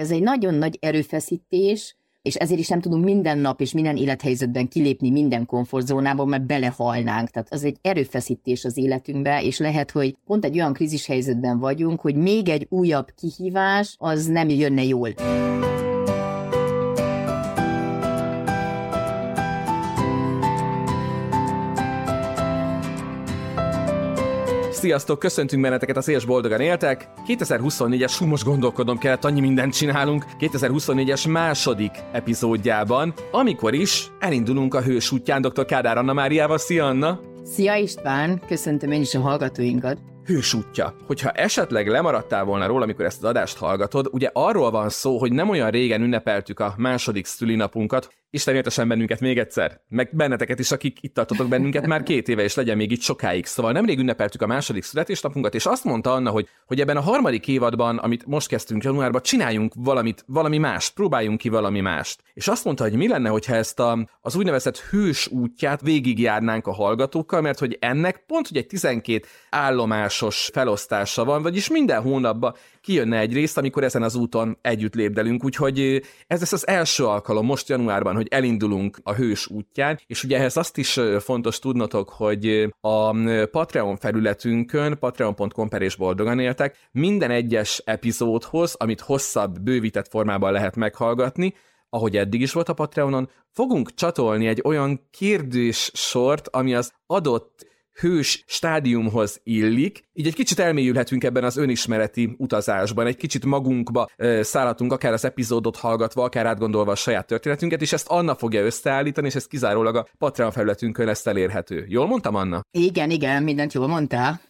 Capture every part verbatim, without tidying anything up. Ez egy nagyon nagy erőfeszítés, és ezért is nem tudunk minden nap és minden élethelyzetben kilépni minden komfortzónából, mert belehalnánk. Tehát az egy erőfeszítés az életünkbe, és lehet, hogy pont egy olyan krízishelyzetben vagyunk, hogy még egy újabb kihívás, az nem jönne jól. Sziasztok, köszöntünk benneteket a Széles Boldogan Éltek. kétezer-huszonnégyes, hú, most gondolkodom kellett, annyi mindent csinálunk, kétezer-huszonnégyes második epizódjában, amikor is elindulunk a hős útján doktor Kádár Anna Máriával. Szia, Anna! Szia, István! Köszöntöm én is a hallgatóinkat! Hős útja. Hogyha esetleg lemaradtál volna róla, amikor ezt az adást hallgatod, ugye arról van szó, hogy nem olyan régen ünnepeltük a második szülinapunkat, Isten értesen bennünket még egyszer, meg benneteket is, akik itt tartotok bennünket már két éve, és legyen még itt sokáig. Szóval nemrég ünnepeltük a második születésnapunkat, és azt mondta Anna, hogy, hogy ebben a harmadik évadban, amit most kezdtünk januárban, csináljunk valamit, valami mást, próbáljunk ki valami mást. És azt mondta, hogy mi lenne, hogyha ezt a, az úgynevezett hős útját végigjárnánk a hallgatókkal, mert hogy ennek pont ugye tizenkét állomásos felosztása van, vagyis minden hónapban kijönne egy rész, amikor ezen az úton együtt lépdelünk, úgyhogy ez lesz az első alkalom most januárban, hogy elindulunk a hős útján, és ugye ehhez azt is fontos tudnotok, hogy a Patreon felületünkön, patreon.com per és boldogan éltek, minden egyes epizódhoz, amit hosszabb, bővített formában lehet meghallgatni, ahogy eddig is volt a Patreonon, fogunk csatolni egy olyan kérdéssort, ami az adott hős stádiumhoz illik, így egy kicsit elmélyülhetünk ebben az önismereti utazásban, egy kicsit magunkba szállhatunk, akár az epizódot hallgatva, akár átgondolva a saját történetünket, és ezt Anna fogja összeállítani, és ez kizárólag a Patreon felületünkön lesz elérhető. Jól mondtam, Anna? Igen, igen, mindent jól mondtál.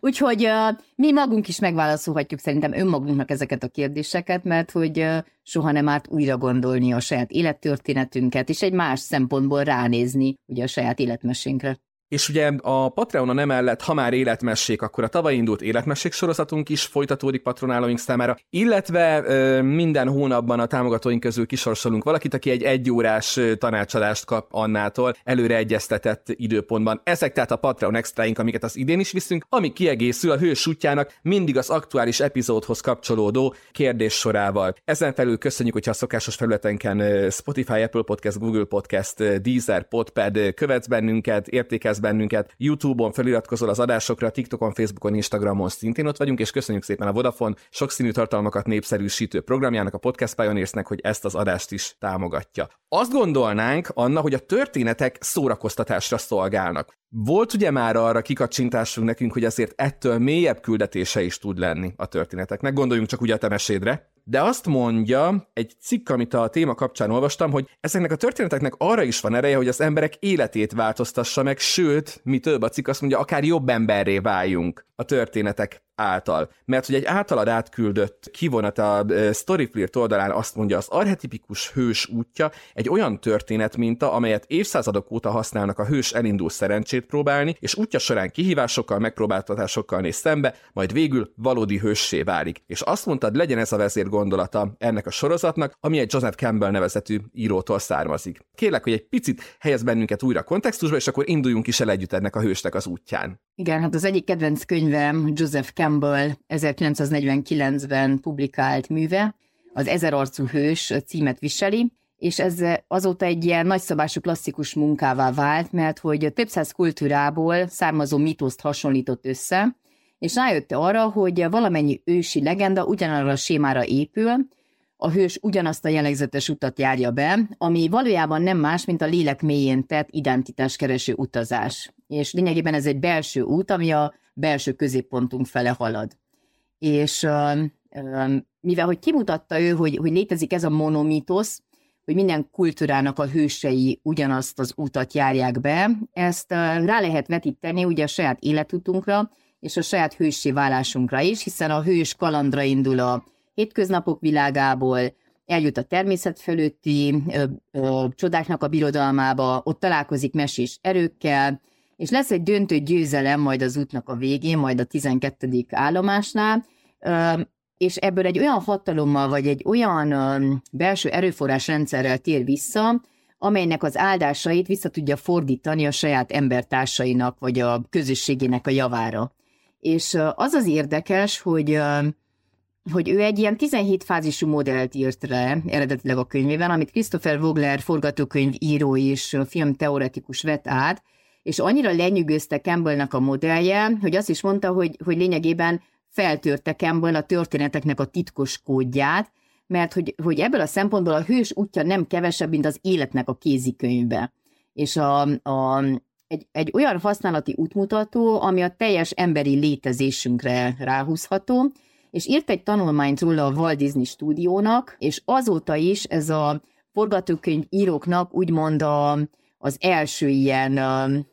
Úgyhogy uh, mi magunk is megválaszolhatjuk szerintem önmagunknak ezeket a kérdéseket, mert hogy uh, soha nem árt újra gondolni a saját élettörténetünket, és egy más szempontból ránézni ugye a saját életmesénkre. És ugye a Patreonon emellett, ha már életmessék, akkor a tavaly indult életmessék sorozatunk is folytatódik patronálóink számára, illetve ö, minden hónapban a támogatóink közül kisorsolunk valakit, aki egy egyórás tanácsadást kap Annától előre egyeztetett időpontban. Ezek tehát a Patreon extraink, amiket az idén is viszünk, ami kiegészül a hős útjának mindig az aktuális epizódhoz kapcsolódó kérdés sorával. Ezen felül köszönjük, hogyha a szokásos felületenken Spotify, Apple Podcast, Google Podcast, Deezer, Podpad követsz bennünket, értékelsz bennünket, YouTube-on feliratkozol az adásokra, TikTokon, Facebookon, Instagramon szintén ott vagyunk, és köszönjük szépen a Vodafone sokszínű tartalmakat népszerűsítő programjának, a Podcast Pioneersnek, hogy ezt az adást is támogatja. Azt gondolnánk, Anna, hogy a történetek szórakoztatásra szolgálnak. Volt ugye már arra kikacsintásunk nekünk, hogy azért ettől mélyebb küldetése is tud lenni a történeteknek. Gondoljunk csak ugye a te mesédre. De azt mondja egy cikk, amit a téma kapcsán olvastam, hogy ezeknek a történeteknek arra is van ereje, hogy az emberek életét változtassa meg, sőt, mi több, a cikk azt mondja, akár jobb emberré váljunk a történetek által. Mert hogy egy általad átküldött kivonat a Storyflirt oldalán azt mondja, az archetipikus hős útja egy olyan történetminta, amelyet évszázadok óta használnak a hős elindul szerencsét próbálni, és útja során kihívásokkal, megpróbáltatásokkal néz szembe, majd végül valódi hőssé válik. És azt mondtad, legyen ez a vezér gondolata ennek a sorozatnak, ami egy Joseph Campbell nevezetű írótól származik. Kérlek, hogy egy picit helyez bennünket újra kontextusba, és akkor induljunk is el együtt ennek a hősnek az útján. Igen, hát az egyik kedvenc könyvem Joseph Campbell ezerkilencszáznegyvenkilencben publikált műve, az Ezerarcú hős címet viseli, és ez azóta egy ilyen nagyszabású klasszikus munkává vált, mert hogy több száz kultúrából származó mitoszt hasonlított össze, és rájött arra, hogy valamennyi ősi legenda ugyanarra a sémára épül, a hős ugyanazt a jellegzetes utat járja be, ami valójában nem más, mint a lélek mélyén tett identitáskereső utazás. És lényegében ez egy belső út, ami a belső középpontunk fele halad. És um, um, mivel hogy kimutatta ő, hogy, hogy létezik ez a monomitosz, hogy minden kultúrának a hősei ugyanazt az utat járják be, ezt uh, rá lehet vetíteni ugye a saját életutunkra, és a saját hőssé válásunkra is, hiszen a hős kalandra indul a hétköznapok világából, eljut a természet fölötti ö, ö, csodáknak a birodalmába, ott találkozik mesés erőkkel, és lesz egy döntő győzelem majd az útnak a végén, majd a tizenkettedik állomásnál, ö, és ebből egy olyan hatalommal, vagy egy olyan ö, belső erőforrásrendszerrel tér vissza, amelynek az áldásait vissza tudja fordítani a saját embertársainak, vagy a közösségének a javára. És ö, az az érdekes, hogy... Ö, hogy ő egy ilyen tizenhét fázisú modellt írt le eredetileg a könyvében, amit Christopher Vogler forgatókönyvíró és filmteoretikus vett át, és annyira lenyűgözte Campbellnek a modellje, hogy azt is mondta, hogy, hogy lényegében feltörte Campbell a történeteknek a titkos kódját, mert hogy, hogy ebből a szempontból a hős útja nem kevesebb, mint az életnek a kézikönyvbe. És a, a, egy, egy olyan használati útmutató, ami a teljes emberi létezésünkre ráhúzható, és írt egy tanulmányt róla a Walt Disney stúdiónak, és azóta is ez a forgatókönyvíróknak úgymond a, az első ilyen,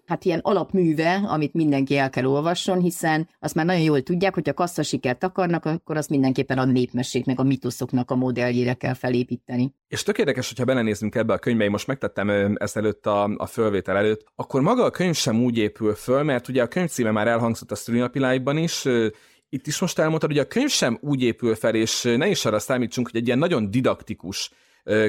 hát ilyen alapműve, amit mindenki el kell olvasson, hiszen azt már nagyon jól tudják, hogyha kasszasikert akarnak, akkor azt mindenképpen a népmeséknek, a mitoszoknak a modelljére kell felépíteni. És tök érdekes, hogyha belenézünk ebbe a könyvbe, én most megtettem ezelőtt a, a fölvétel előtt, akkor maga a könyv sem úgy épül föl, mert ugye a könyv címe már elhangzott a szülinapi live-ban is. Itt is most elmondtad, hogy a könyv sem úgy épül fel, és ne is arra számítsunk, hogy egy ilyen nagyon didaktikus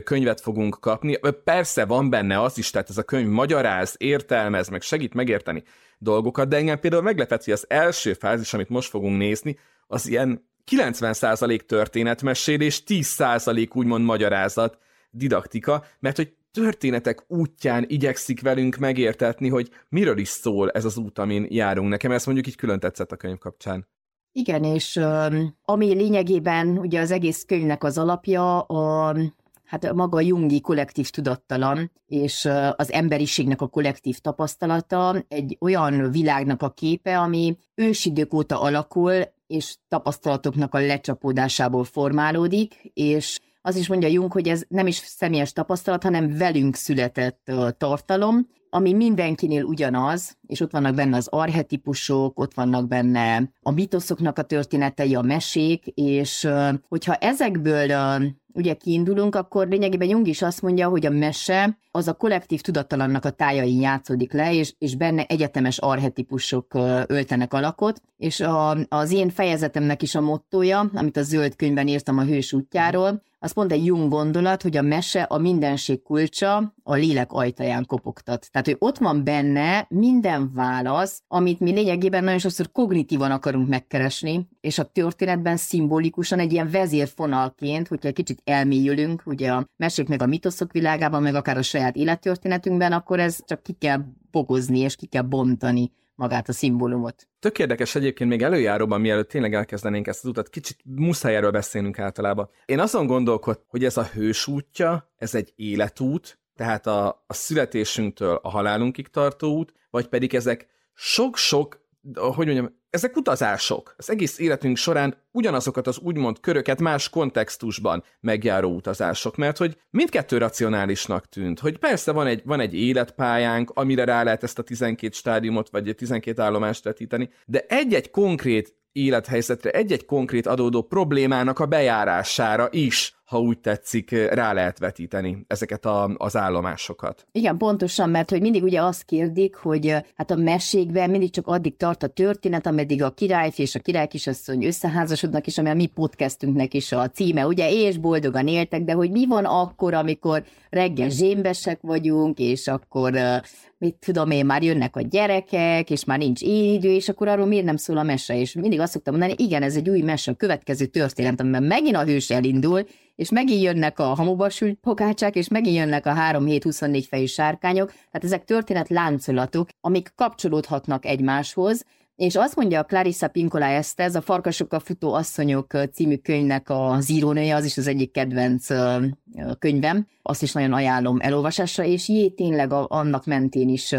könyvet fogunk kapni. Persze van benne az is, tehát ez a könyv magyaráz, értelmez, meg segít megérteni dolgokat, de engem például meglepett, hogy az első fázis, amit most fogunk nézni, az ilyen kilencven százalék történetmesélés, tíz százalék úgymond magyarázat, didaktika, mert hogy történetek útján igyekszik velünk megértetni, hogy miről is szól ez az út, amin járunk. Nekem ez mondjuk így külön tetszett a könyv kapcsán. Igen, és um, ami lényegében ugye az egész könyvnek az alapja, a, hát maga a jungi kollektív tudattalan, és uh, az emberiségnek a kollektív tapasztalata, egy olyan világnak a képe, ami ősidők óta alakul, és tapasztalatoknak a lecsapódásából formálódik, és az is mondja Jung, hogy ez nem is személyes tapasztalat, hanem velünk született uh, tartalom, ami mindenkinél ugyanaz, és ott vannak benne az archetipusok, ott vannak benne a mitoszoknak a történetei, a mesék, és hogyha ezekből ugye kiindulunk, akkor lényegében Jung is azt mondja, hogy a mese az a kollektív tudattalannak a tájain játszódik le, és, és benne egyetemes archetipusok öltenek alakot, és a, az én fejezetemnek is a mottója, amit a Zöld könyvben írtam a hős útjáról, az pont egy Jung gondolat, hogy a mese a mindenség kulcsa a lélek ajtaján kopogtat. Tehát, hogy ott van benne minden válasz, amit mi lényegében nagyon sokszor kognitívan akarunk megkeresni, és a történetben szimbolikusan egy ilyen vezérfonalként, hogyha egy kicsit elmélyülünk, ugye a mesék meg a mitoszok világában, meg akár a saját élettörténetünkben, akkor ez csak ki kell bogozni, és ki kell bontani magát a szimbólumot. Tök érdekes egyébként még előjáróban, mielőtt tényleg elkezdenénk ezt az utat, kicsit muszáj erről beszélnünk általában. Én azon gondolkodom, hogy ez a hős útja, ez egy életút, tehát a, a születésünktől a halálunkig tartó út, vagy pedig ezek sok-sok, hogy mondjam, ezek utazások. Az egész életünk során ugyanazokat az úgymond köröket más kontextusban megjáró utazások, mert hogy mindkettő racionálisnak tűnt, hogy persze van egy, van egy életpályánk, amire rá lehet ezt a tizenkét stádiumot, vagy tizenkét állomást vetíteni, de egy-egy konkrét élethelyzetre, egy-egy konkrét adódó problémának a bejárására is, ha úgy tetszik, rá lehet vetíteni ezeket a, az állomásokat. Igen, pontosan, mert hogy mindig ugye azt kérdik, hogy hát a mesékben mindig csak addig tart a történet, ameddig a királyfi és a királykisasszony összeházasodnak, és ami a mi podcastünknek is a címe, ugye, és boldogan éltek, de hogy mi van akkor, amikor reggel zsémbesek vagyunk, és akkor mit tudom én, már jönnek a gyerekek, és már nincs élidő, és akkor arról miért nem szól a mese? És mindig azt szoktam mondani, igen, ez egy új mese, a következő történet, amiben megint a hős elindul, és megint jönnek a hamuba sült pogácsák, és megint jönnek a három hét huszonnégy fejű sárkányok, tehát ezek történet láncolatok, amik kapcsolódhatnak egymáshoz, és azt mondja a Clarissa Pinkola Estés, a Farkasokkal futó asszonyok című könyvnek az írónője, az is az egyik kedvenc könyvem, azt is nagyon ajánlom elolvasásra, és jé, tényleg annak mentén is,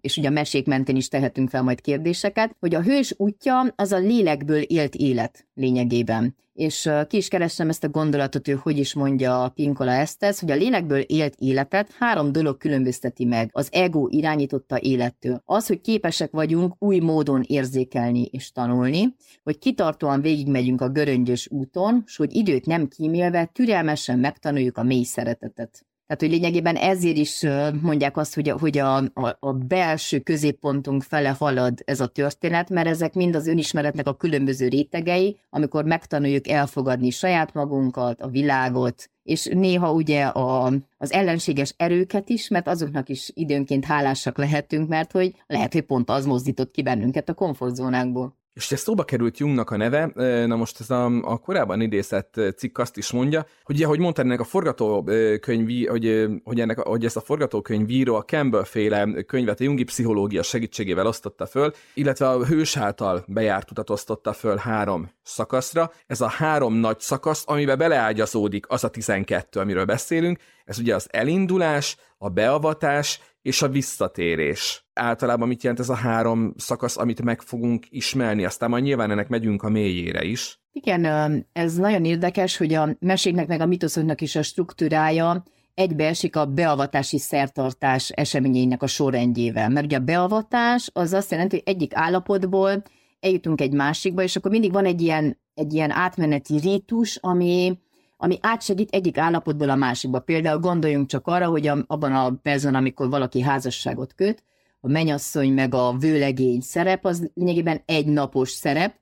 és ugye a mesék mentén is tehetünk fel majd kérdéseket, hogy a hős útja az a lélekből élt élet lényegében. És ki is kerestem ezt a gondolatot, ő hogy is mondja Pinkola Estés, hogy a lélekből élt életet három dolog különbözteti meg az ego irányította élettől. Az, hogy képesek vagyunk új módon érzékelni és tanulni, hogy kitartóan végigmegyünk a göröngyös úton, és hogy időt nem kímélve türelmesen megtanuljuk a mély szeretetet. Tehát, hogy lényegében ezért is mondják azt, hogy a, hogy a, a, a belső középpontunk fele halad ez a történet, mert ezek mind az önismeretnek a különböző rétegei, amikor megtanuljuk elfogadni saját magunkat, a világot, és néha ugye a, az ellenséges erőket is, mert azoknak is időnként hálásak lehetünk, mert hogy lehet, hogy pont az mozdított ki bennünket a komfortzónánkból. És ugye szóba került Jungnak a neve, na most ez a, a korábban idézett cikk azt is mondja, hogy ugye, ahogy mondtad, ennek a forgatókönyv, hogy, hogy, ennek, hogy ezt a forgatókönyvíró a Campbell-féle könyvet a jungi pszichológia segítségével osztotta föl, illetve a hős által bejárt utat osztotta föl három szakaszra. Ez a három nagy szakasz, amiben beleágyazódik az a tizenkettő, amiről beszélünk, ez ugye az elindulás, a beavatás és a visszatérés. Általában mit jelent ez a három szakasz, amit meg fogunk ismerni, aztán majd nyilván ennek megyünk a mélyére is. Igen, ez nagyon érdekes, hogy a meséknek meg a mitoszoknak is a struktúrája egybeesik a beavatási szertartás eseményeinek a sorrendjével, mert ugye a beavatás az azt jelenti, hogy egyik állapotból eljutunk egy másikba, és akkor mindig van egy ilyen, egy ilyen átmeneti rítus, ami... ami átsegít egyik állapotból a másikba. Például gondoljunk csak arra, hogy abban a percben, amikor valaki házasságot köt, a mennyasszony meg a vőlegény szerep, az lényegében egy napos szerep,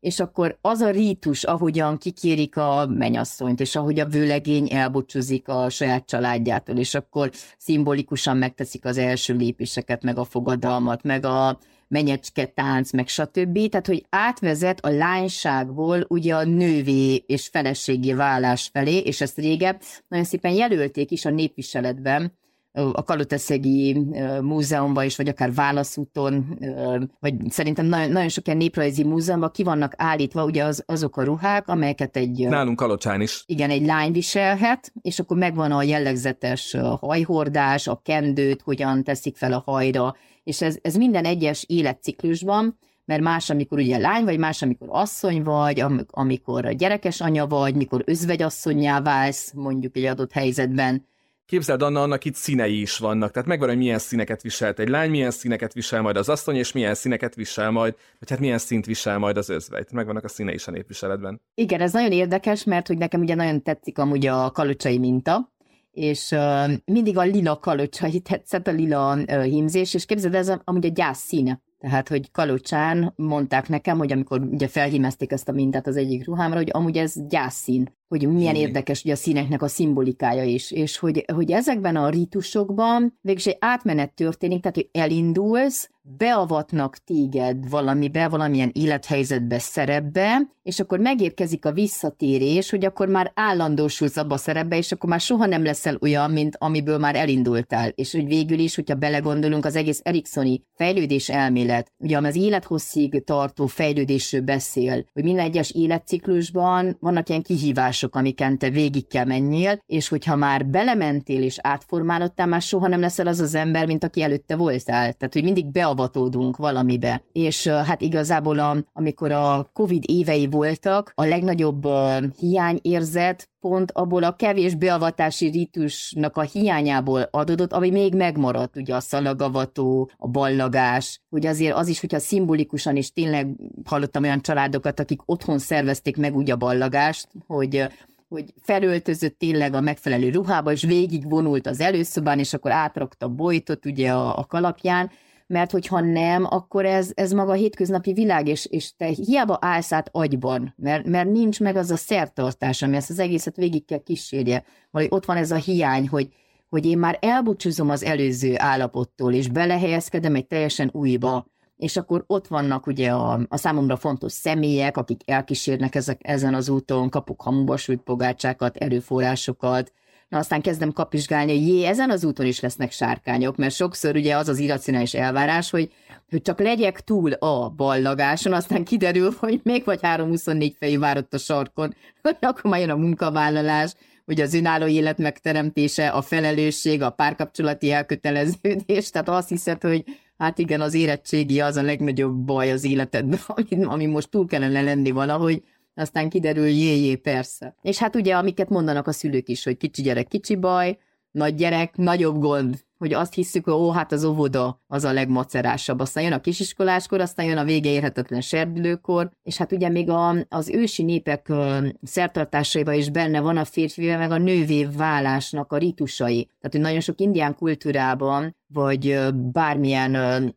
és akkor az a rítus, ahogyan kikérik a mennyasszonyt, és ahogy a vőlegény elbúcsúzik a saját családjától, és akkor szimbolikusan megteszik az első lépéseket, meg a fogadalmat, meg a menyecske tánc, meg stb. Tehát, hogy átvezet a lányságból ugye a nővé és feleségi válás felé, és ezt régebb nagyon szépen jelölték is a népviseletben, a Kalotaszegi múzeumban is, vagy akár Válaszúton, vagy szerintem nagyon, nagyon sok ilyen néprajzi múzeumban ki vannak állítva ugye az, azok a ruhák, amelyeket egy... Nálunk Kalocsán is. Igen, egy lány viselhet, és akkor megvan a jellegzetes hajhordás, a kendőt, hogyan teszik fel a hajra, és ez, ez minden egyes életciklusban, mert más, amikor ugye lány vagy, más, amikor asszony vagy, amikor gyerekes anya vagy, mikor özvegyasszonnyá válsz, mondjuk egy adott helyzetben. Képzeld, Anna, annak itt színei is vannak, tehát megvan, hogy milyen színeket viselt egy lány, milyen színeket visel majd az asszony, és milyen színeket visel majd, vagy hát milyen színt visel majd az özvegy. Megvannak a színei is a népviseletben. Igen, ez nagyon érdekes, mert hogy nekem ugye nagyon tetszik amúgy a kalocsai minta, és uh, mindig a lila kalocsai tetszett, a lila uh, hímzés, és képzeld, ez amúgy a gyász színe. Tehát, hogy Kalocsán mondták nekem, hogy amikor ugye felhímezték ezt a mintát az egyik ruhámra, hogy amúgy ez gyászszín, hogy milyen hmm. érdekes ugye a színeknek a szimbolikája is, és hogy, hogy ezekben a rítusokban végülis egy átmenet történik, tehát, hogy elindulsz, beavatnak téged valamibe, valamilyen élethelyzetbe, szerepbe, és akkor megérkezik a visszatérés, hogy akkor már állandósulsz abba a szerepbe, és akkor már soha nem leszel olyan, mint amiből már elindultál. És hogy végül is, hogyha belegondolunk, az egész eriksoni fejlődés elmélet, ugye az élethosszig tartó fejlődésről beszél, hogy minden egyes életciklusban vannak ilyen kihívások, amiken te végig kell menjél, és hogyha már belementél és átformálódtál, már soha nem leszel az az ember, mint aki előtte voltál. Tehát, hogy mindig be avatódunk valamibe. És hát igazából, a, amikor a Covid évei voltak, a legnagyobb uh, hiányérzet pont abból a kevés beavatási rítusnak a hiányából adódott, ami még megmaradt, ugye a szalagavató, a ballagás, hogy azért az is, hogyha szimbolikusan, és tényleg hallottam olyan családokat, akik otthon szervezték meg úgy a ballagást, hogy hogy felöltözött tényleg a megfelelő ruhába, és végigvonult az előszobán, és akkor átrakta a bojtot ugye a, a kalapján, mert hogyha nem, akkor ez, ez maga a hétköznapi világ, és, és te hiába állsz át agyban, mert, mert nincs meg az a szertartás, ami ezt az egészet végig kell kísérje. Valahogy ott van ez a hiány, hogy, hogy én már elbúcsúzom az előző állapottól, és belehelyezkedem egy teljesen újba, és akkor ott vannak ugye a, a számomra fontos személyek, akik elkísérnek ezek, ezen az úton, kapok hamuba sült pogácsákat, erőforrásokat, na, aztán kezdem kapizsgálni, hogy jé, ezen az úton is lesznek sárkányok, mert sokszor ugye az az irracionális elvárás, hogy, hogy csak legyek túl a ballagáson, aztán kiderül, hogy még vagy három huszonnégy fejű vár ott a sarkon, hogy akkor már jön a munkavállalás, hogy az önálló élet megteremtése, a felelősség, a párkapcsolati elköteleződés, tehát azt hiszed, hogy hát igen, az érettségi az a legnagyobb baj az életedben, ami, ami most túl kellene lenni valahogy, aztán kiderül, jé-jé, persze. És hát ugye, amiket mondanak a szülők is, hogy kicsi gyerek, kicsi baj, nagy gyerek, nagyobb gond, hogy azt hiszük, hogy ó, hát az óvoda az a legmacerásabb. Aztán jön a kisiskoláskor, aztán jön a vége érhetetlen serdülőkor, és hát ugye még a, az ősi népek szertartásaiban is benne van a férfivé, meg a nővé válásnak a ritusai. Tehát, hogy nagyon sok indián kultúrában, vagy bármilyen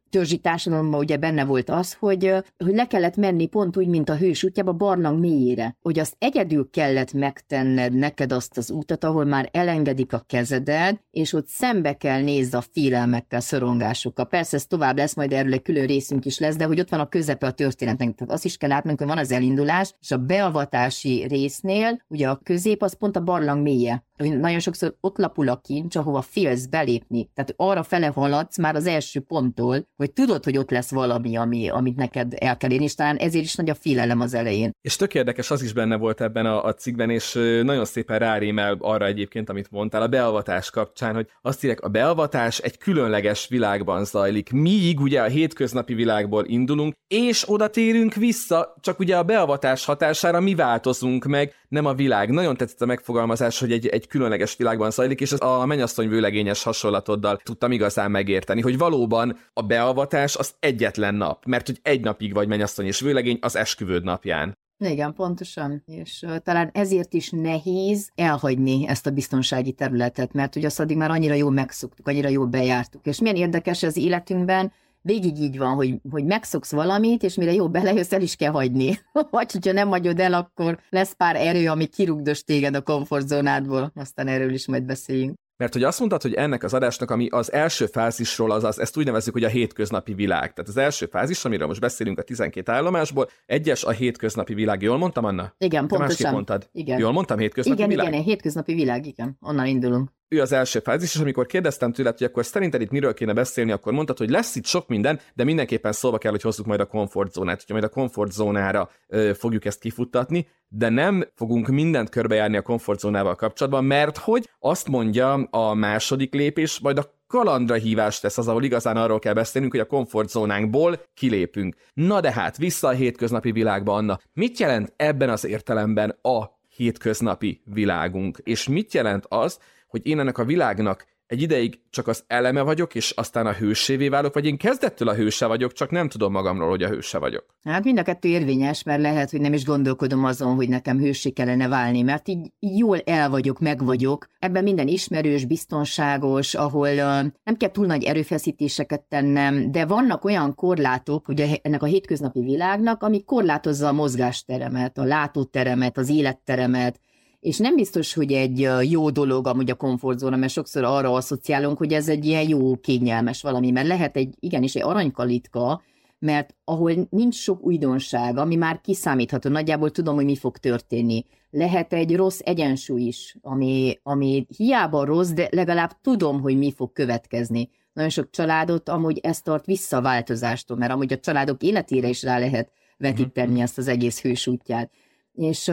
törzsi társadalomban ugye benne volt az, hogy, hogy le kellett menni pont úgy, mint a hős útjába, barlang mélyére. Hogy azt egyedül kellett megtenned neked azt az útat, ahol már elengedik a kezedet, és ott szembe kell nézze a félelmekkel, szorongásokkal. Persze ez tovább lesz, majd erről egy külön részünk is lesz, de hogy ott van a közepe a történetnek. Tehát azt is kell látnunk, hogy van az elindulás, és a beavatási résznél, ugye a közép az pont a barlang mélye. Nagyon sokszor ott lapul a kincs, ahova félsz belépni. Tehát arra fele haladsz már az első ponttól, hogy tudod, hogy ott lesz valami, ami, amit neked el kell érni, és talán ezért is nagy a félelem az elején. És tök érdekes, az is benne volt ebben a, a cikkben, és nagyon szépen rárímel arra egyébként, amit mondtál a beavatás kapcsán, hogy azt írják, a beavatás egy különleges világban zajlik. Míg ugye a hétköznapi világból indulunk, és oda térünk vissza, csak ugye a beavatás hatására mi változunk meg, nem a világ. Nagyon tetszett a megfogalmazás, hogy egy, egy különleges világban zajlik, és ez a mennyasszony vőlegényes hasonlatoddal tudtam igazán megérteni, hogy valóban a beavatás az egyetlen nap, mert hogy egy napig vagy mennyasszony és vőlegény az esküvőd napján. Igen, pontosan. És uh, talán ezért is nehéz elhagyni ezt a biztonsági területet, mert ugye azt addig már annyira jól megszoktuk, annyira jól bejártuk. És milyen érdekes az életünkben, végig így van, hogy, hogy megszoksz valamit, és mire jó belejössz, el is kell hagyni. Vagy, hogyha nem hagyod el, akkor lesz pár erő, ami kirugdos téged a komfortzónádból. Aztán erről is majd beszéljünk. Mert hogy azt mondtad, hogy ennek az adásnak, ami az első fázisról, azaz ezt úgy nevezzük, hogy a hétköznapi világ. Tehát az első fázis, amiről most beszélünk a tizenkét állomásból, egyes a hétköznapi világ. Jól mondtam, Anna? Igen, pontosan. Te másképp mondtad. Igen. Jól mondtam, hétköznapi igen, világ? Igen, igen, hétköznapi világ, igen. Onnan indulunk. Ő az első fázis, és amikor kérdeztem tőled, hogy akkor szerinted itt miről kéne beszélni, akkor mondtad, hogy lesz itt sok minden, de mindenképpen szóba kell, hogy hozzuk majd a komfortzónát, hogyha majd a komfortzónára ö, fogjuk ezt kifuttatni, de nem fogunk mindent körbejárni a komfortzónával kapcsolatban, mert hogy azt mondja a második lépés, majd a kalandra hívást tesz az, ahol igazán arról kell beszélnünk, hogy a komfortzónánkból kilépünk. Na de hát, vissza a hétköznapi világba, Anna. Mit jelent ebben az értelemben a hétköznapi világunk? És mit jelent az, hogy én ennek a világnak egy ideig csak az eleme vagyok, és aztán a hősévé válok, vagy én kezdettől a hőse vagyok, csak nem tudom magamról, hogy a hőse vagyok? Hát mind a kettő érvényes, mert lehet, hogy nem is gondolkodom azon, hogy nekem hősé kellene válni, mert így, így jól el vagyok, meg vagyok. Ebben minden ismerős, biztonságos, ahol uh, nem kell túl nagy erőfeszítéseket tennem, de vannak olyan korlátok, hogy ennek a hétköznapi világnak, ami korlátozza a mozgásteremet, a látóteremet, az életteremet. És nem biztos, hogy egy jó dolog amúgy a komfortzóna, mert sokszor arra asszociálunk, hogy ez egy ilyen jó, kényelmes valami, mert lehet egy, igenis egy aranykalitka, mert ahol nincs sok újdonság, ami már kiszámítható, nagyjából tudom, hogy mi fog történni. Lehet egy rossz egyensúly is, ami, ami hiába rossz, de legalább tudom, hogy mi fog következni. Nagyon sok családot amúgy ez tart vissza a változástól, mert amúgy a családok életére is rá lehet vetíteni ezt az egész hős útját. És...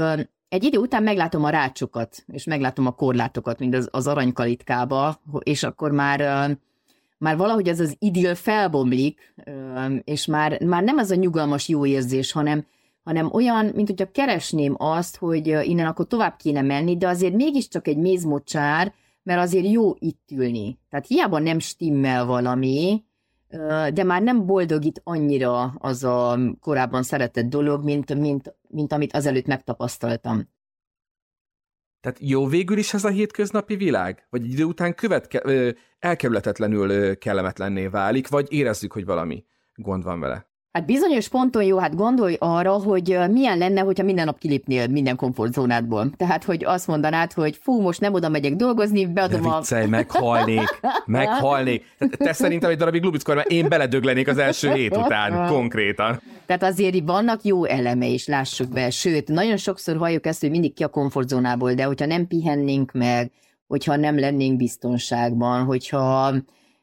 egy idő után meglátom a rácsokat, és meglátom a korlátokat, mint az, az aranykalitkába, és akkor már, már valahogy ez az idill felbomlik, és már, már nem az a nyugalmas jó érzés, hanem, hanem olyan, mint hogyha keresném azt, hogy innen akkor tovább kéne menni, de azért mégiscsak egy mézmocsár, mert azért jó itt ülni. Tehát hiába nem stimmel valami, de már nem boldogít annyira az a korábban szeretett dolog, mint, mint, mint amit azelőtt megtapasztaltam. Tehát jó végül is ez a hétköznapi világ? Vagy idő után követke- elkerülhetetlenül kellemetlenné válik, vagy érezzük, hogy valami gond van vele? Hát bizonyos ponton jó, hát gondolj arra, hogy milyen lenne, hogyha minden nap kilépnél minden komfortzónádból. Tehát, hogy azt mondanád, hogy fú, most nem oda megyek dolgozni, beadom a... viccelj, meghalnék, meghalnék. Te szerintem egy darabig lubickor, mert én beledöglenék az első hét után, konkrétan. Tehát azért vannak jó eleme is, lássuk be. Sőt, nagyon sokszor halljuk ezt, hogy mindig ki a komfortzónából, de hogyha nem pihennénk meg, hogyha nem lennénk biztonságban, hogyha...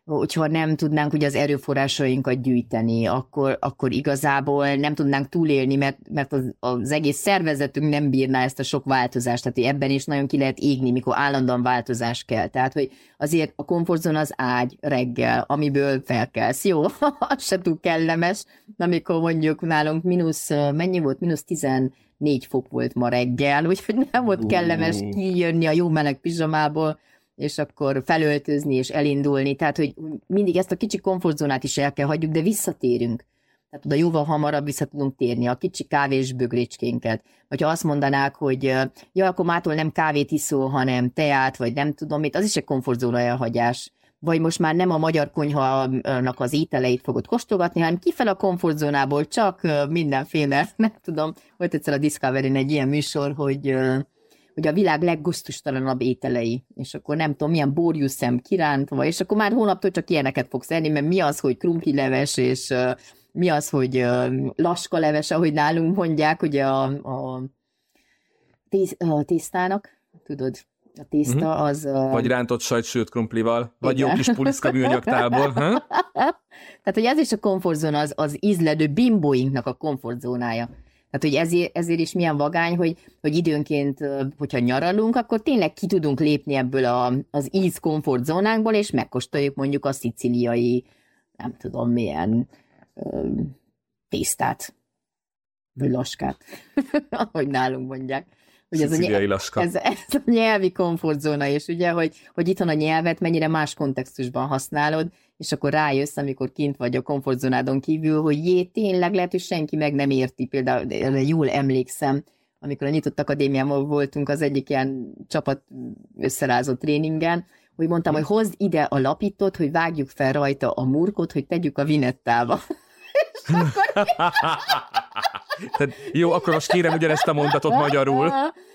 hogyha nem tudnánk ugye az erőforrásainkat gyűjteni, akkor, akkor igazából nem tudnánk túlélni, mert, mert az, az egész szervezetünk nem bírná ezt a sok változást, tehát ebben is nagyon ki lehet égni, mikor állandóan változás kell. Tehát, hogy azért a komfortzóna az ágy reggel, amiből felkelsz, jó? Az se túl kellemes, amikor mondjuk nálunk mínusz, mennyi volt? Mínusz tizennégy fok volt ma reggel, úgyhogy nem volt kellemes kijönni a jó meleg pizsamából, és akkor felöltözni és elindulni. Tehát, hogy mindig ezt a kicsi komfortzónát is el kell hagyjuk, de visszatérünk. Tehát oda jóval hamarabb vissza tudunk térni, a kicsi kávés bögrécskénket. Vagy ha azt mondanák, hogy jaj, akkor mától nem kávét iszol, hanem teát, vagy nem tudom mit, az is egy komfortzóna elhagyás. Vagy most már nem a magyar konyhának az ételeit fogod kóstolgatni, hanem kifel a komfortzónából csak mindenféle, nem tudom, volt egyszer a Discovery-n egy ilyen műsor, hogy... hogy a világ leggusztustalanabb ételei, és akkor nem tudom, milyen borjúszem kirántva, és akkor már hónaptól csak ilyeneket fogsz enni, mert mi az, hogy krumplileves, és uh, mi az, hogy uh, laskaleves, ahogy nálunk mondják, ugye a, a, tész, a tésztának, tudod, a tészta az... Uh... Vagy rántott sajt sült krumplival, vagy igen. Jó kis puliszka műanyagtálból. Ha? Tehát, hogy ez is a komfortzóna, az, az ízledő bimbóinknak a komfortzónája. Tehát, hogy ezért, ezért is milyen vagány, hogy, hogy időnként, hogyha nyaralunk, akkor tényleg ki tudunk lépni ebből a, az íz komfortzónánkból, és megkóstoljuk mondjuk a szicíliai, nem tudom milyen ö, tésztát, vagy laskát, ahogy nálunk mondják. Ugye ez, a nyelv, ez, ez a nyelvi komfortzóna, és ugye, hogy, hogy itthon a nyelvet mennyire más kontextusban használod, és akkor rájössz, amikor kint vagy a komfortzónádon kívül, hogy jé, tényleg lehet, hogy senki meg nem érti. Például jól emlékszem, amikor a Nyitott Akadémiában voltunk az egyik ilyen csapat összerázott tréningen, hogy mondtam, hogy hozd ide a lapítót, hogy vágjuk fel rajta a murkot, hogy tegyük a vinettába. És akkor... Tehát, jó, akkor most kérem ugyanezt a mondatot magyarul.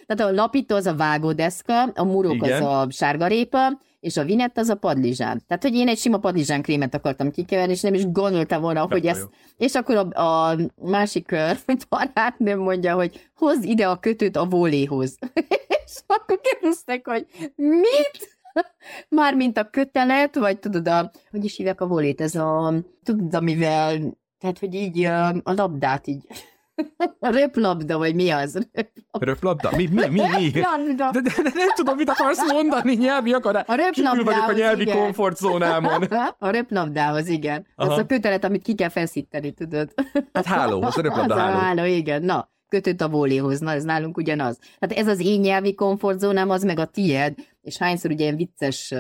Tehát a lapító az a vágódeszka, a murok igen. Az a sárgarépa, és a vinett az a padlizsán. Tehát, hogy én egy sima padlizsánkrémet akartam kikeverni, és nem is gondoltam volna, de hogy ezt... Jó. És akkor a, a másik barátnőm mondja, hogy hozd ide a kötőt a voléhoz. És akkor kérdeztek, hogy mit? Mármint a kötelet, vagy tudod, a, hogy is hívják a volét, ez a... Tudod, amivel... Tehát, hogy így a, a labdát így... A röplabda, vagy mi az? Röplabda? Röplabda? Mi, mi, mi? mi? De, de, de nem tudom, mit akarsz mondani, nyelvi akarás. Kívül vagyok a nyelvi igen. komfortzónámon. A röplabdához, igen. Aha. Az a kötelet, amit ki kell feszíteni, tudod? Hát hálóhoz, a röplabda az háló. A háló, igen. Na, kötött a voléhoz, na, ez nálunk ugyanaz. Tehát ez az én nyelvi komfortzónám, az meg a tied, és hányszor ugye ilyen vicces,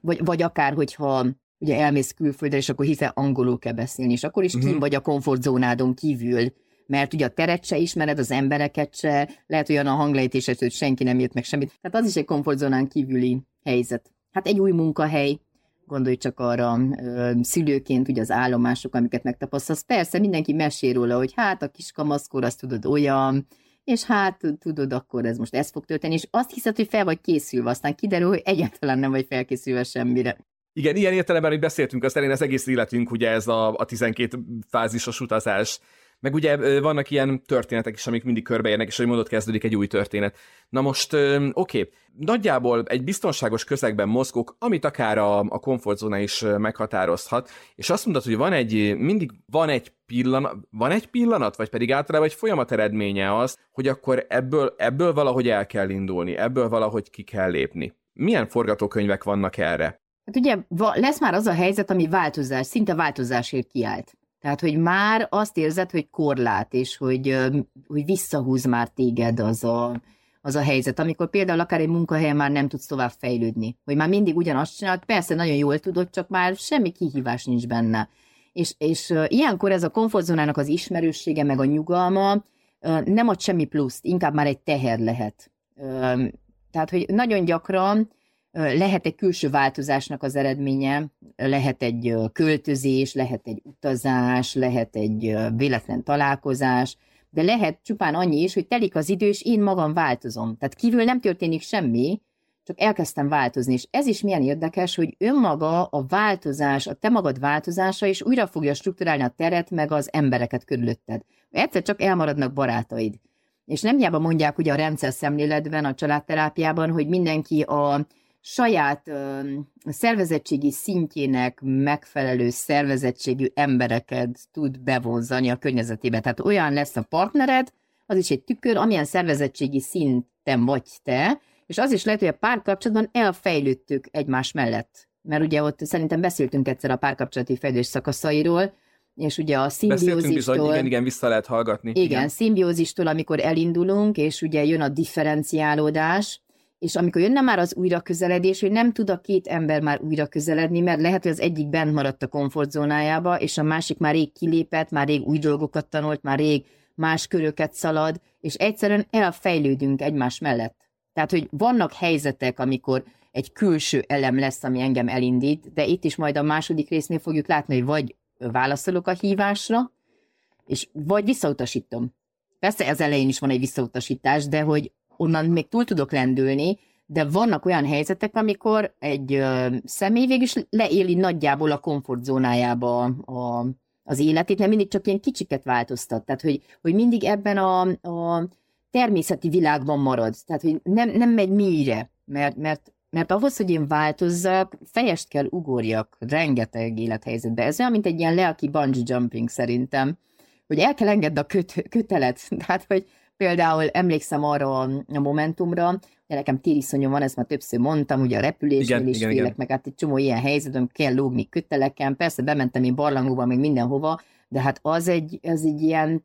vagy, vagy akár, hogyha... ugye elmész külföldre, és akkor hiszen angolul kell beszélni, és akkor is uh-huh. kim vagy a komfortzónádon kívül, mert ugye a teret se ismered, az embereket se, lehet olyan a hanglejtéset, hogy senki nem jött meg semmit. Tehát az is egy komfortzónán kívüli helyzet. Hát egy új munkahely, gondolj csak arra ö, szülőként, ugye az állomások, amiket megtapasztalsz. Persze mindenki mesél róla, hogy hát a kis kamaszkor, azt tudod olyan, és hát tudod, akkor ez most ez fog történni, és azt hiszed, hogy fel vagy készülve, aztán kiderül, hogy egyáltalán nem vagy felkészülve semmire. Igen, ilyen értelemben, hogy beszéltünk, aztán én az egész életünk, ugye ez a, a tizenkét fázisos utazás. Meg ugye vannak ilyen történetek is, amik mindig körbeérnek, és ahogy mondod, kezdődik egy új történet. Na most, oké, okay. Nagyjából egy biztonságos közegben mozgok, amit akár a, a komfortzóna is meghatározhat, és azt mondod, hogy van egy, mindig van egy pillanat, van egy pillanat, vagy pedig általában egy folyamat eredménye az, hogy akkor ebből, ebből valahogy el kell indulni, ebből valahogy ki kell lépni. Milyen forgatókönyvek vannak erre? Hát ugye lesz már az a helyzet, ami változás, szinte változásért kiállt. Tehát, hogy már azt érzed, hogy korlát, és hogy, hogy visszahúz már téged az a, az a helyzet. Amikor például akár egy munkahelyen már nem tudsz tovább fejlődni. Hogy már mindig ugyanazt csinálod, persze nagyon jól tudod, csak már semmi kihívás nincs benne. És, és ilyenkor ez a komfortzónának az ismerőssége, meg a nyugalma nem ad semmi pluszt, inkább már egy teher lehet. Tehát, hogy nagyon gyakran lehet egy külső változásnak az eredménye, lehet egy költözés, lehet egy utazás, lehet egy véletlen találkozás, de lehet csupán annyi is, hogy telik az idő, és én magam változom. Tehát kívül nem történik semmi, csak elkezdtem változni. És ez is milyen érdekes, hogy önmaga a változás, a te magad változása is újra fogja strukturálni a teret, meg az embereket körülötted. Egyszer csak elmaradnak barátaid. És nem hiába mondják ugye a rendszer szemléletben, a családterápiában, hogy mindenki a saját ö, szervezettségi szintjének megfelelő szervezettségű embereket tud bevonzani a környezetébe. Tehát olyan lesz a partnered, az is egy tükör, amilyen szervezettségi szinten vagy te, és az is lehet, hogy a párkapcsolatban elfejlődtük egymás mellett. Mert ugye ott szerintem beszéltünk egyszer a párkapcsolati fejlődés szakaszairól, és ugye a szimbiózistól... igen, igen, vissza lehet hallgatni. Igen, igen, szimbiózistól, amikor elindulunk, és ugye jön a differenciálódás, és amikor jönne már az újraközeledés, hogy nem tud a két ember már újra közeledni, mert lehet, hogy az egyik bent maradt a komfortzónájába, és a másik már rég kilépett, már rég új dolgokat tanult, már rég más köröket szalad, és egyszerűen elfejlődünk egymás mellett. Tehát, hogy vannak helyzetek, amikor egy külső elem lesz, ami engem elindít, de itt is majd a második résznél fogjuk látni, hogy vagy válaszolok a hívásra, és vagy visszautasítom. Persze ez elején is van egy visszautasítás, de hogy onnan még túl tudok lendülni, de vannak olyan helyzetek, amikor egy ö, személy végül is leéli nagyjából a komfortzónájába a, az életét, mert mindig csak ilyen kicsiket változtat. Tehát, hogy, hogy mindig ebben a, a természeti világban marad. Tehát, hogy nem, nem megy mélyre, mert, mert, mert ahhoz, hogy én változzak, fejest kell ugorjak rengeteg élethelyzetbe. Ez olyan, mint egy ilyen lelki bungee jumping szerintem, hogy el kell engedni a köt, kötelet. Tehát, hogy például emlékszem arra a Momentumra, de nekem tériszonyom van, ezt már többször mondtam, ugye a repülésnél is félek, meg hát egy csomó ilyen helyzetben kell lógni köteleken, persze bementem én barlangokba, még mindenhova, de hát az egy, az egy ilyen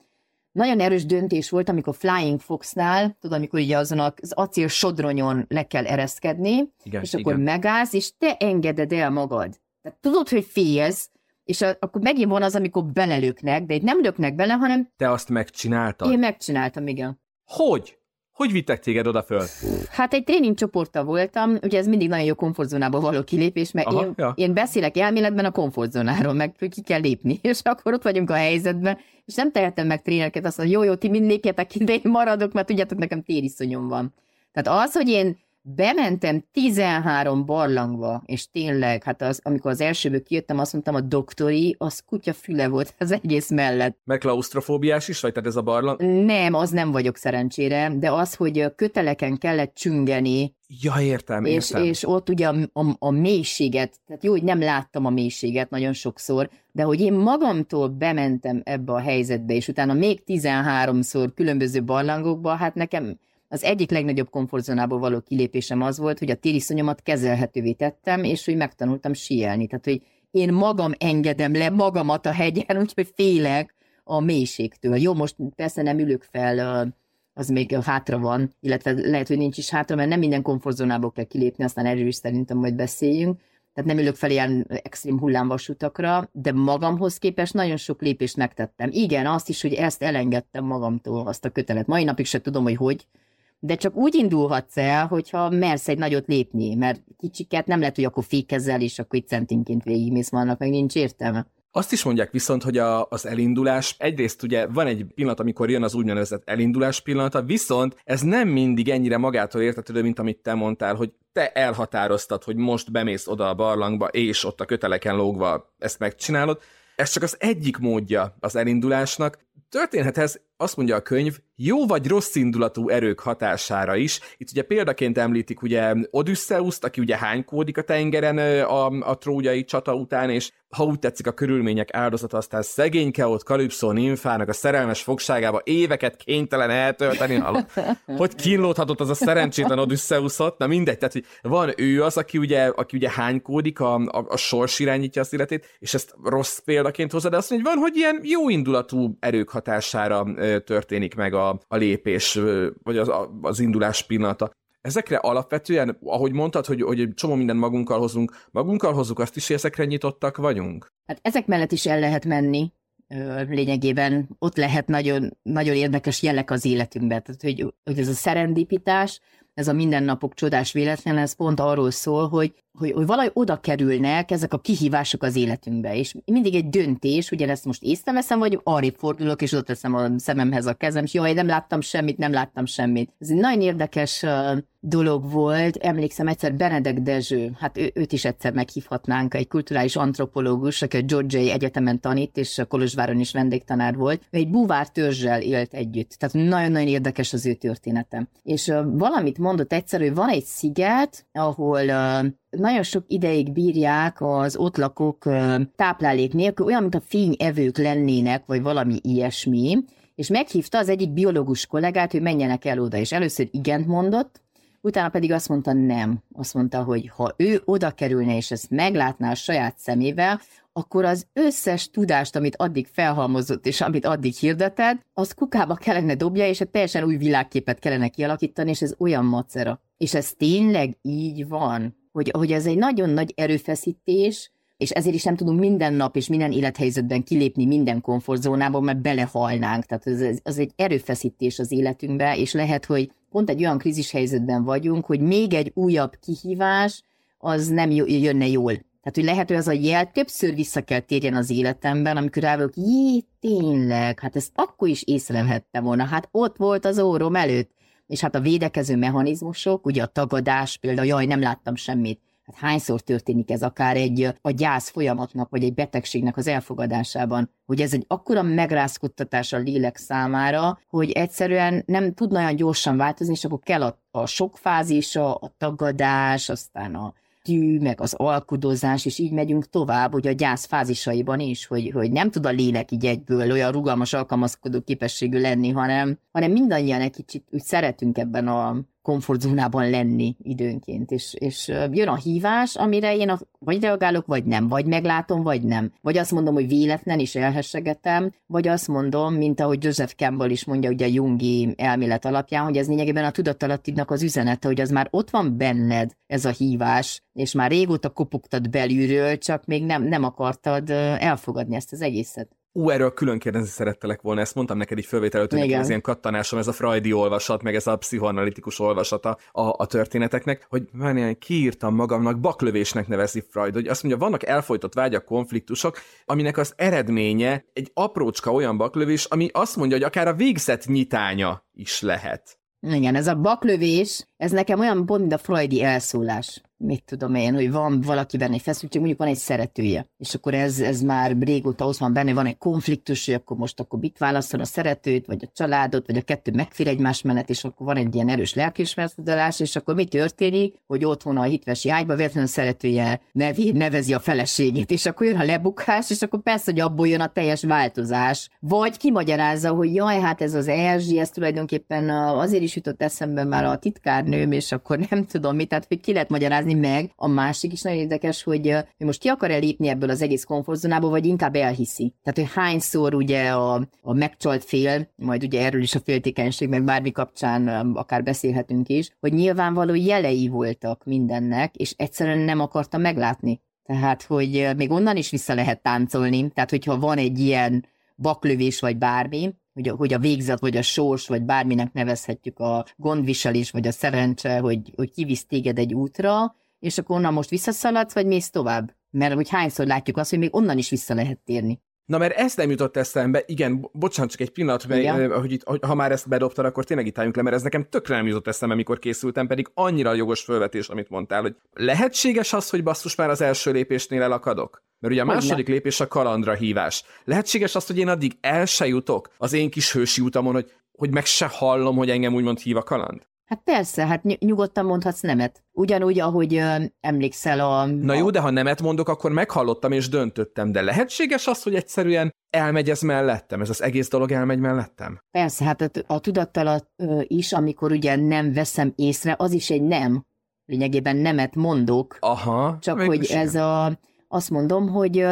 nagyon erős döntés volt, amikor Flying Foxnál, tudod, amikor ugye azon az acél sodronyon le kell ereszkedni, igen, és akkor igen. megállsz, és te engeded el magad. Tehát tudod, hogy félsz, és a, akkor megint van az, amikor belelöknek, de itt nem löknek bele, hanem... Te azt megcsináltad. Én megcsináltam, igen. Hogy? Hogy vittek téged oda föl? Hát egy tréning csoporttal voltam, ugye ez mindig nagyon jó komfortzónából való kilépés, mert Aha, én, ja. én beszélek elméletben a komfortzónáról, meg ki kell lépni, és akkor ott vagyunk a helyzetben, és nem tehetem meg trénereket, azt mondom, jó, jó, ti mind lépjetek, de én maradok, mert tudjátok, nekem tériszonyom van. Tehát az, hogy én bementem tizenhárom barlangba, és tényleg, hát az, amikor az elsőből kijöttem, azt mondtam, a doktori, az kutya füle volt az egész mellett. Meg klausztrofóbiás is vagy, tehát ez a barlang? Nem, az nem vagyok szerencsére, de az, hogy köteleken kellett csüngeni. Ja, értem, és, értem. És ott ugye a, a, a mélységet, tehát jó, hogy nem láttam a mélységet nagyon sokszor, de hogy én magamtól bementem ebbe a helyzetbe, és utána még tizenháromszor különböző barlangokba, hát nekem... Az egyik legnagyobb komfortzónából való kilépésem az volt, hogy a tériszonyomat kezelhetővé tettem, és hogy megtanultam síelni. Tehát, hogy én magam engedem le magamat a hegyen, úgyhogy félek a mélységtől. Jó, most persze nem ülök fel, az még hátra van, illetve lehet, hogy nincs is hátra, mert nem minden komfortzónából kell kilépni, aztán erről is szerintem majd beszéljünk. Tehát nem ülök fel ilyen extrém hullámvasutakra, de magamhoz képest nagyon sok lépést megtettem. Igen, azt is, hogy ezt elengedtem magamtól, azt a kötelet. Mai napig sem tudom, hogy hogy. De csak úgy indulhatsz el, hogyha mersz egy nagyot lépni, mert kicsiket nem lehet, hogy akkor fékezzel, és akkor itt centinként végigmész, vannak, meg nincs értelme. Azt is mondják viszont, hogy a, az elindulás, egyrészt ugye van egy pillanat, amikor jön az úgynevezett elindulás pillanata, viszont ez nem mindig ennyire magától értetődő, mint amit te mondtál, hogy te elhatároztad, hogy most bemész oda a barlangba, és ott a köteleken lógva ezt megcsinálod. Ez csak az egyik módja az elindulásnak. Történhet ez, azt mondja a könyv, jó vagy rossz indulatú erők hatására is. Itt ugye példaként említik ugye Odüsszeuszt, aki ugye hánykódik a tengeren a, a trójai csata után, és ha úgy tetszik a körülmények áldozata, aztán szegényke ott Kalipszó nymfának a szerelmes fogságába éveket kénytelen eltölteni. Hogy kínlódhatott az a szerencsétlen Odüsszeuszot? Na mindegy, tehát hogy van ő az, aki ugye, aki ugye hánykódik, a, a, a sors irányítja az életét, és ezt rossz példaként hozza, de azt mondja, hogy van, hogy ilyen jó indulatú erők hatására történik meg a, a lépés, vagy az, az indulás pillanata. Ezekre alapvetően, ahogy mondtad, hogy, hogy csomó mindent magunkkal hozunk, magunkkal hozzuk azt is, hogy ezekre nyitottak vagyunk? Hát ezek mellett is el lehet menni, lényegében ott lehet nagyon, nagyon érdekes jelek az életünkben, tehát hogy, hogy ez a szerendipitás, ez a mindennapok csodás véletlen, ez pont arról szól, hogy, hogy, hogy valahogy oda kerülnek ezek a kihívások az életünkbe, és mindig egy döntés, ugye ezt most észreveszem, vagy arrébb fordulok, és ott teszem a szememhez a kezem, és jaj, nem láttam semmit, nem láttam semmit. Ez egy nagyon érdekes dolog volt, emlékszem egyszer Benedek Dezső, hát ő, őt is egyszer meghívhatnánk, egy kulturális antropológus, aki a Georgiai Egyetemen tanít, és a Kolozsváron is vendégtanár volt, egy búvár törzssel élt együtt, tehát nagyon-nagyon érdekes az ő története. És valamit mondott egyszer, hogy van egy sziget, ahol nagyon sok ideig bírják az ott lakók táplálék nélkül, olyan, mint a fényevők lennének, vagy valami ilyesmi, és meghívta az egyik biológus kollégát, hogy menjenek el oda, és először igent mondott, utána pedig azt mondta nem. Azt mondta, hogy ha ő oda kerülne, és ezt meglátná a saját szemével, akkor az összes tudást, amit addig felhalmozott, és amit addig hirdetett, az kukába kellene dobja, és egy teljesen új világképet kellene kialakítani, és ez olyan macera. És ez tényleg így van, hogy, hogy ez egy nagyon nagy erőfeszítés, és ezért is nem tudunk minden nap és minden élethelyzetben kilépni minden komfortzónából, mert belehalnánk. Tehát ez, ez egy erőfeszítés az életünkbe, és lehet, hogy pont egy olyan krízishelyzetben vagyunk, hogy még egy újabb kihívás, az nem jönne jól. Tehát, hogy lehet, hogy az a jel többször vissza kell térjen az életemben, amikor rá vagyok, jé, tényleg, hát ezt akkor is észrevehettem volna, hát ott volt az orrom előtt. és hát a védekező mechanizmusok, ugye a tagadás, például jaj, nem láttam semmit, hát hányszor történik ez akár egy a gyász folyamatnak, vagy egy betegségnek az elfogadásában, hogy ez egy akkora megrázkodtatás a lélek számára, hogy egyszerűen nem tud olyan gyorsan változni, és akkor kell a, a sok fázisa, a tagadás, aztán a tű, meg az alkudozás, és így megyünk tovább, hogy a gyász fázisaiban is, hogy, hogy nem tud a lélek így egyből olyan rugalmas, alkalmazkodó képességű lenni, hanem, hanem mindannyian egy kicsit úgy szeretünk ebben a komfortzónában lenni időnként, és, és jön a hívás, amire én a, vagy reagálok, vagy nem, vagy meglátom, vagy nem. Vagy azt mondom, hogy véletlen, és elhessegetem, vagy azt mondom, mint ahogy Joseph Campbell is mondja, ugye a jungi elmélet alapján, hogy ez lényegében a tudatalattinak az üzenete, hogy az már ott van benned ez a hívás, és már régóta kopogtad belülről, csak még nem, nem akartad elfogadni ezt az egészet. Ú, erről külön kérdezni szerettelek volna, ezt mondtam neked így fölvétel előtt, hogy az ilyen kattanásom, ez a freudi olvasat, meg ez a pszichoanalitikus olvasata a, a történeteknek, hogy már ilyen kiírtam magamnak, baklövésnek nevezi Freud, hogy azt mondja, vannak elfolytott vágyak, konfliktusok, aminek az eredménye egy aprócska olyan baklövés, ami azt mondja, hogy akár a végzet nyitánya is lehet. Igen, ez a baklövés, ez nekem olyan pont, mint a freudi elszólás. Mit tudom én, hogy van valakiben egy feszültség, mondjuk van egy szeretője, és akkor ez, ez már régóta ott van benne, van egy konfliktus, hogy akkor most akkor mit válaszol, a szeretőt, vagy a családot, vagy a kettő megfér egymás mellett, és akkor van egy ilyen erős lelkiismeretfurdalás, és akkor mi történik, hogy otthon a hitvesi ágyba véletlenül a szeretője nevi, nevezi a feleségét, és akkor jön a lebukás, és akkor persze, hogy abból jön a teljes változás. Vagy kimagyarázza, hogy jaj, hát ez az Erzsi, ez tulajdonképpen azért is jutott eszembe már a titkárnőm, és akkor nem tudom mit, tehát ki lehet magyarázni, meg a másik is nagyon érdekes, hogy most ki akar elépni ebből az egész komfortzónából, vagy inkább elhiszi. Tehát, hogy hányszor ugye a, a megcsalt fél, majd ugye erről is a féltékenység, meg bármi kapcsán akár beszélhetünk is, hogy nyilvánvaló jelei voltak mindennek, és egyszerűen nem akarta meglátni. Tehát, hogy még onnan is vissza lehet táncolni, tehát, hogyha van egy ilyen baklövés, vagy bármi, hogy a, hogy a végzet, vagy a sors, vagy bárminek nevezhetjük a gondviselés, vagy a szerencse, hogy, hogy kivisz téged egy útra, és akkor onnan most visszaszaladsz, vagy mész tovább? Mert hogy hányszor látjuk azt, hogy még onnan is vissza lehet térni. Na, mert ez nem jutott eszembe, igen, bocsánat, csak egy pillanat, mert, hogy itt, ha már ezt bedobtad, akkor tényleg itt álljunk le, mert ez nekem tökre nem jutott eszembe, amikor készültem, pedig annyira jogos fölvetés, amit mondtál, hogy lehetséges az, hogy basszus már az első lépésnél elakadok? Mert ugye a második lépés a kalandra hívás. Lehetséges az, hogy én addig el se jutok az én kis hősi utamon, hogy, hogy meg se hallom, hogy engem úgymond hív a kaland? Hát persze, hát nyugodtan mondhatsz nemet. Ugyanúgy, ahogy ö, emlékszel a... Na jó, de ha nemet mondok, akkor meghallottam és döntöttem, de lehetséges az, hogy egyszerűen elmegy ez mellettem, ez az egész dolog elmegy mellettem? Persze, hát a, a tudattalat ö, is, amikor ugye nem veszem észre, az is egy nem. Lényegében nemet mondok. Aha. Csak hogy ez nem. a... Azt mondom, hogy,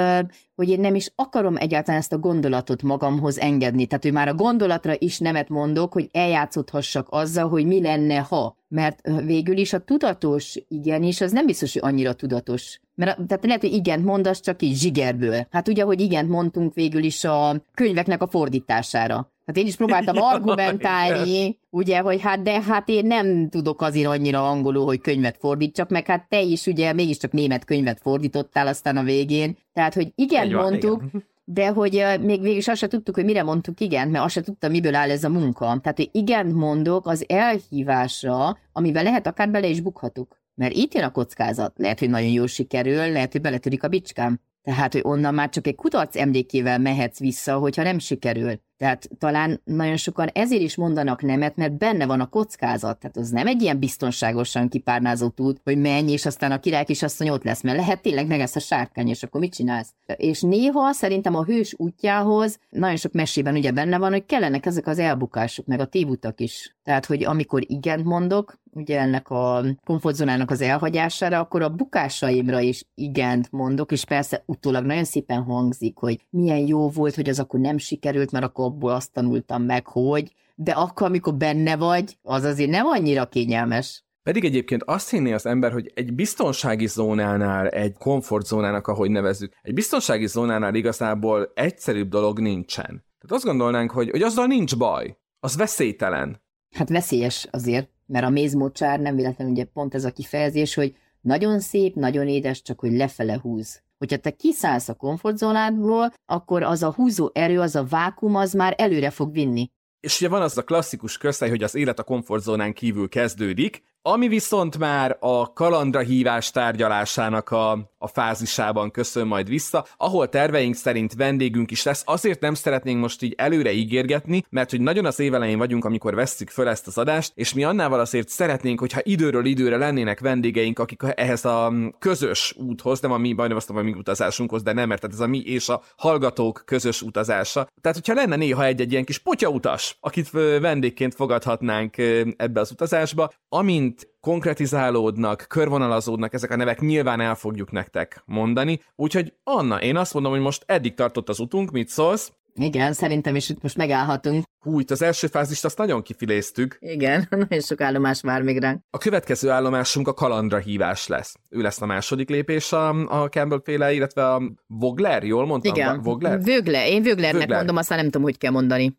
hogy én nem is akarom egyáltalán ezt a gondolatot magamhoz engedni. Tehát, hogy már a gondolatra is nemet mondok, hogy eljátszódhassak azzal, hogy mi lenne, ha. Mert végül is a tudatos igenis, az nem biztos, hogy annyira tudatos. Mert tehát lehet, hogy igent mondasz, csak így zsigerből. Hát ugye, hogy igent mondtunk végül is a könyveknek a fordítására. Hát én is próbáltam argumentálni, ugye, hogy hát de hát én nem tudok azért annyira angolul, hogy könyvet fordítsak, meg hát te is ugye mégiscsak német könyvet fordítottál aztán a végén. Tehát, hogy igen, egy mondtuk, van, igen. De hogy még végül is azt se tudtuk, hogy mire mondtuk igent, mert azt se tudtam, miből áll ez a munka. Tehát, hogy igent mondok az elhívásra, amivel lehet akár bele is bukhatok. Mert itt jön a kockázat. Lehet, hogy nagyon jól sikerül, lehet, hogy beletörik a bicskám. Tehát, hogy onnan már csak egy kudarc emlékével mehetsz vissza, hogyha nem sikerül. Tehát talán nagyon sokan ezért is mondanak nemet, mert benne van a kockázat. Tehát az nem egy ilyen biztonságosan kipárnázó út, hogy menj, és aztán a királykisasszony ott lesz, mert lehet tényleg megesz a sárkány, és akkor mit csinálsz? És néha szerintem a hős útjához nagyon sok mesében ugye benne van, hogy kellenek ezek az elbukások, meg a tévutak is. Tehát, hogy amikor igent mondok, ugye ennek a komfortzónának az elhagyására, akkor a bukásaimra is igent mondok, és persze utólag nagyon szépen hangzik, hogy milyen jó volt, hogy az akkor nem sikerült, mert akkor abból azt tanultam meg, hogy, de akkor, amikor benne vagy, az azért nem annyira kényelmes. Pedig egyébként azt hinné az ember, hogy egy biztonsági zónánál, egy komfortzónának, ahogy nevezzük, egy biztonsági zónánál igazából egyszerűbb dolog nincsen. Tehát azt gondolnánk, hogy, hogy azzal nincs baj, az veszélytelen. Hát veszélyes azért, mert a mézmocsár nem véletlenül ugye pont ez a kifejezés, hogy nagyon szép, nagyon édes, csak hogy lefele húz. Hogyha te kiszállsz a komfortzónádból, akkor az a húzó erő, az a vákum, az már előre fog vinni. És ugye van az a klasszikus közhely, hogy az élet a komfortzónán kívül kezdődik, ami viszont már a kalandra hívás tárgyalásának a, a fázisában köszön majd vissza, ahol terveink szerint vendégünk is lesz. Azért nem szeretnénk most így előre ígérgetni, mert hogy nagyon az év elején vagyunk, amikor vesszük föl ezt az adást, és mi annával azért szeretnénk, hogyha időről időre lennének vendégeink, akik ehhez a közös úthoz, nem a mi, majdnem azt mondom, a mi utazásunkhoz, de nem, mert ez a mi és a hallgatók közös utazása. Tehát, hogyha lenne néha egy-egy ilyen kis potyautas, akit vendégként fogadhatnánk ebbe az utazásba, amin konkretizálódnak, körvonalazódnak ezek a nevek, nyilván el fogjuk nektek mondani. Úgyhogy Anna, én azt mondom, hogy most eddig tartott az utunk, mit szólsz? Igen, szerintem is itt most megállhatunk. Hú, itt az első fázist azt nagyon kifiléztük. Igen, nagyon sok állomás vár még ránk. A következő állomásunk a kalandra hívás lesz. Ő lesz a második lépés a, a Campbell-féle, illetve a Vogler, jól mondtam? Igen, Vogler? Vögle. Én Vöglernek Vögler. mondom, aztán nem tudom, hogy kell mondani.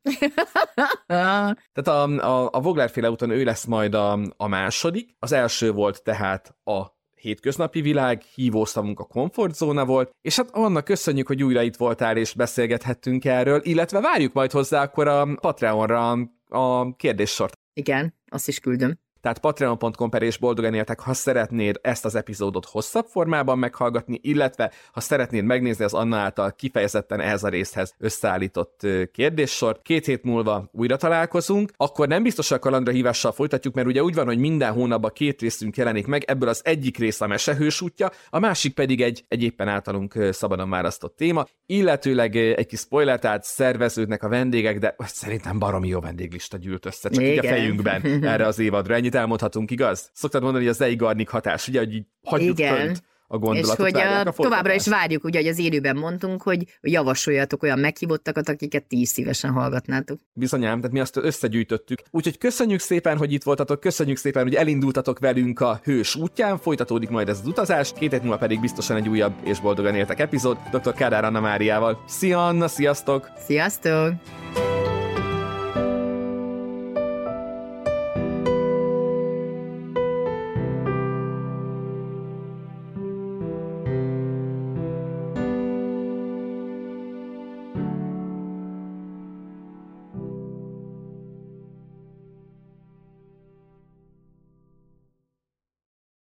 Tehát a, a, a Vogler-féle úton ő lesz majd a, a második. Az első volt tehát a hétköznapi világ, hívószavunk a komfortzóna volt, és hát Anna, köszönjük, hogy újra itt voltál, és beszélgethettünk erről, illetve várjuk majd hozzá akkor a Patreonra a kérdéssort. Igen, azt is küldöm. Tehát patreon pont com per és boldogan éltek, ha szeretnéd ezt az epizódot hosszabb formában meghallgatni, illetve ha szeretnéd megnézni az Anna által kifejezetten ehhez a részhez összeállított kérdéssort. Két hét múlva újra találkozunk, akkor nem biztos, a kalandra hívással folytatjuk, mert ugye úgy van, hogy minden hónapban két részünk jelenik meg, ebből az egyik rész a mesehős útja, a másik pedig egy, egy éppen általunk szabadon választott téma, illetőleg egy kis spoiler, tehát szerveződnek a vendégek, de szerintem baromi jó vendéglista gyűlt össze, csak így a fejünkben erre az évadra. Ennyit elmondhatunk, igaz? Szoktad mondani, hogy a Zeigarnik hatás, ugye, hogy így hagyjuk fönt a gondolatot. És hogy a, a továbbra is várjuk, ugye, hogy az élőben mondtunk, hogy javasoljatok olyan meghívottakat, akiket ti is szívesen hallgatnátok. Bizonyám, tehát mi azt összegyűjtöttük. Úgyhogy köszönjük szépen, hogy itt voltatok, köszönjük szépen, hogy elindultatok velünk a hős útján, folytatódik majd ez az utazás, két hét múlva pedig biztosan egy újabb és boldogan éltek epizód dr. Kádár Anna Máriával. Szia Anna, sziasztok! Sziasztok!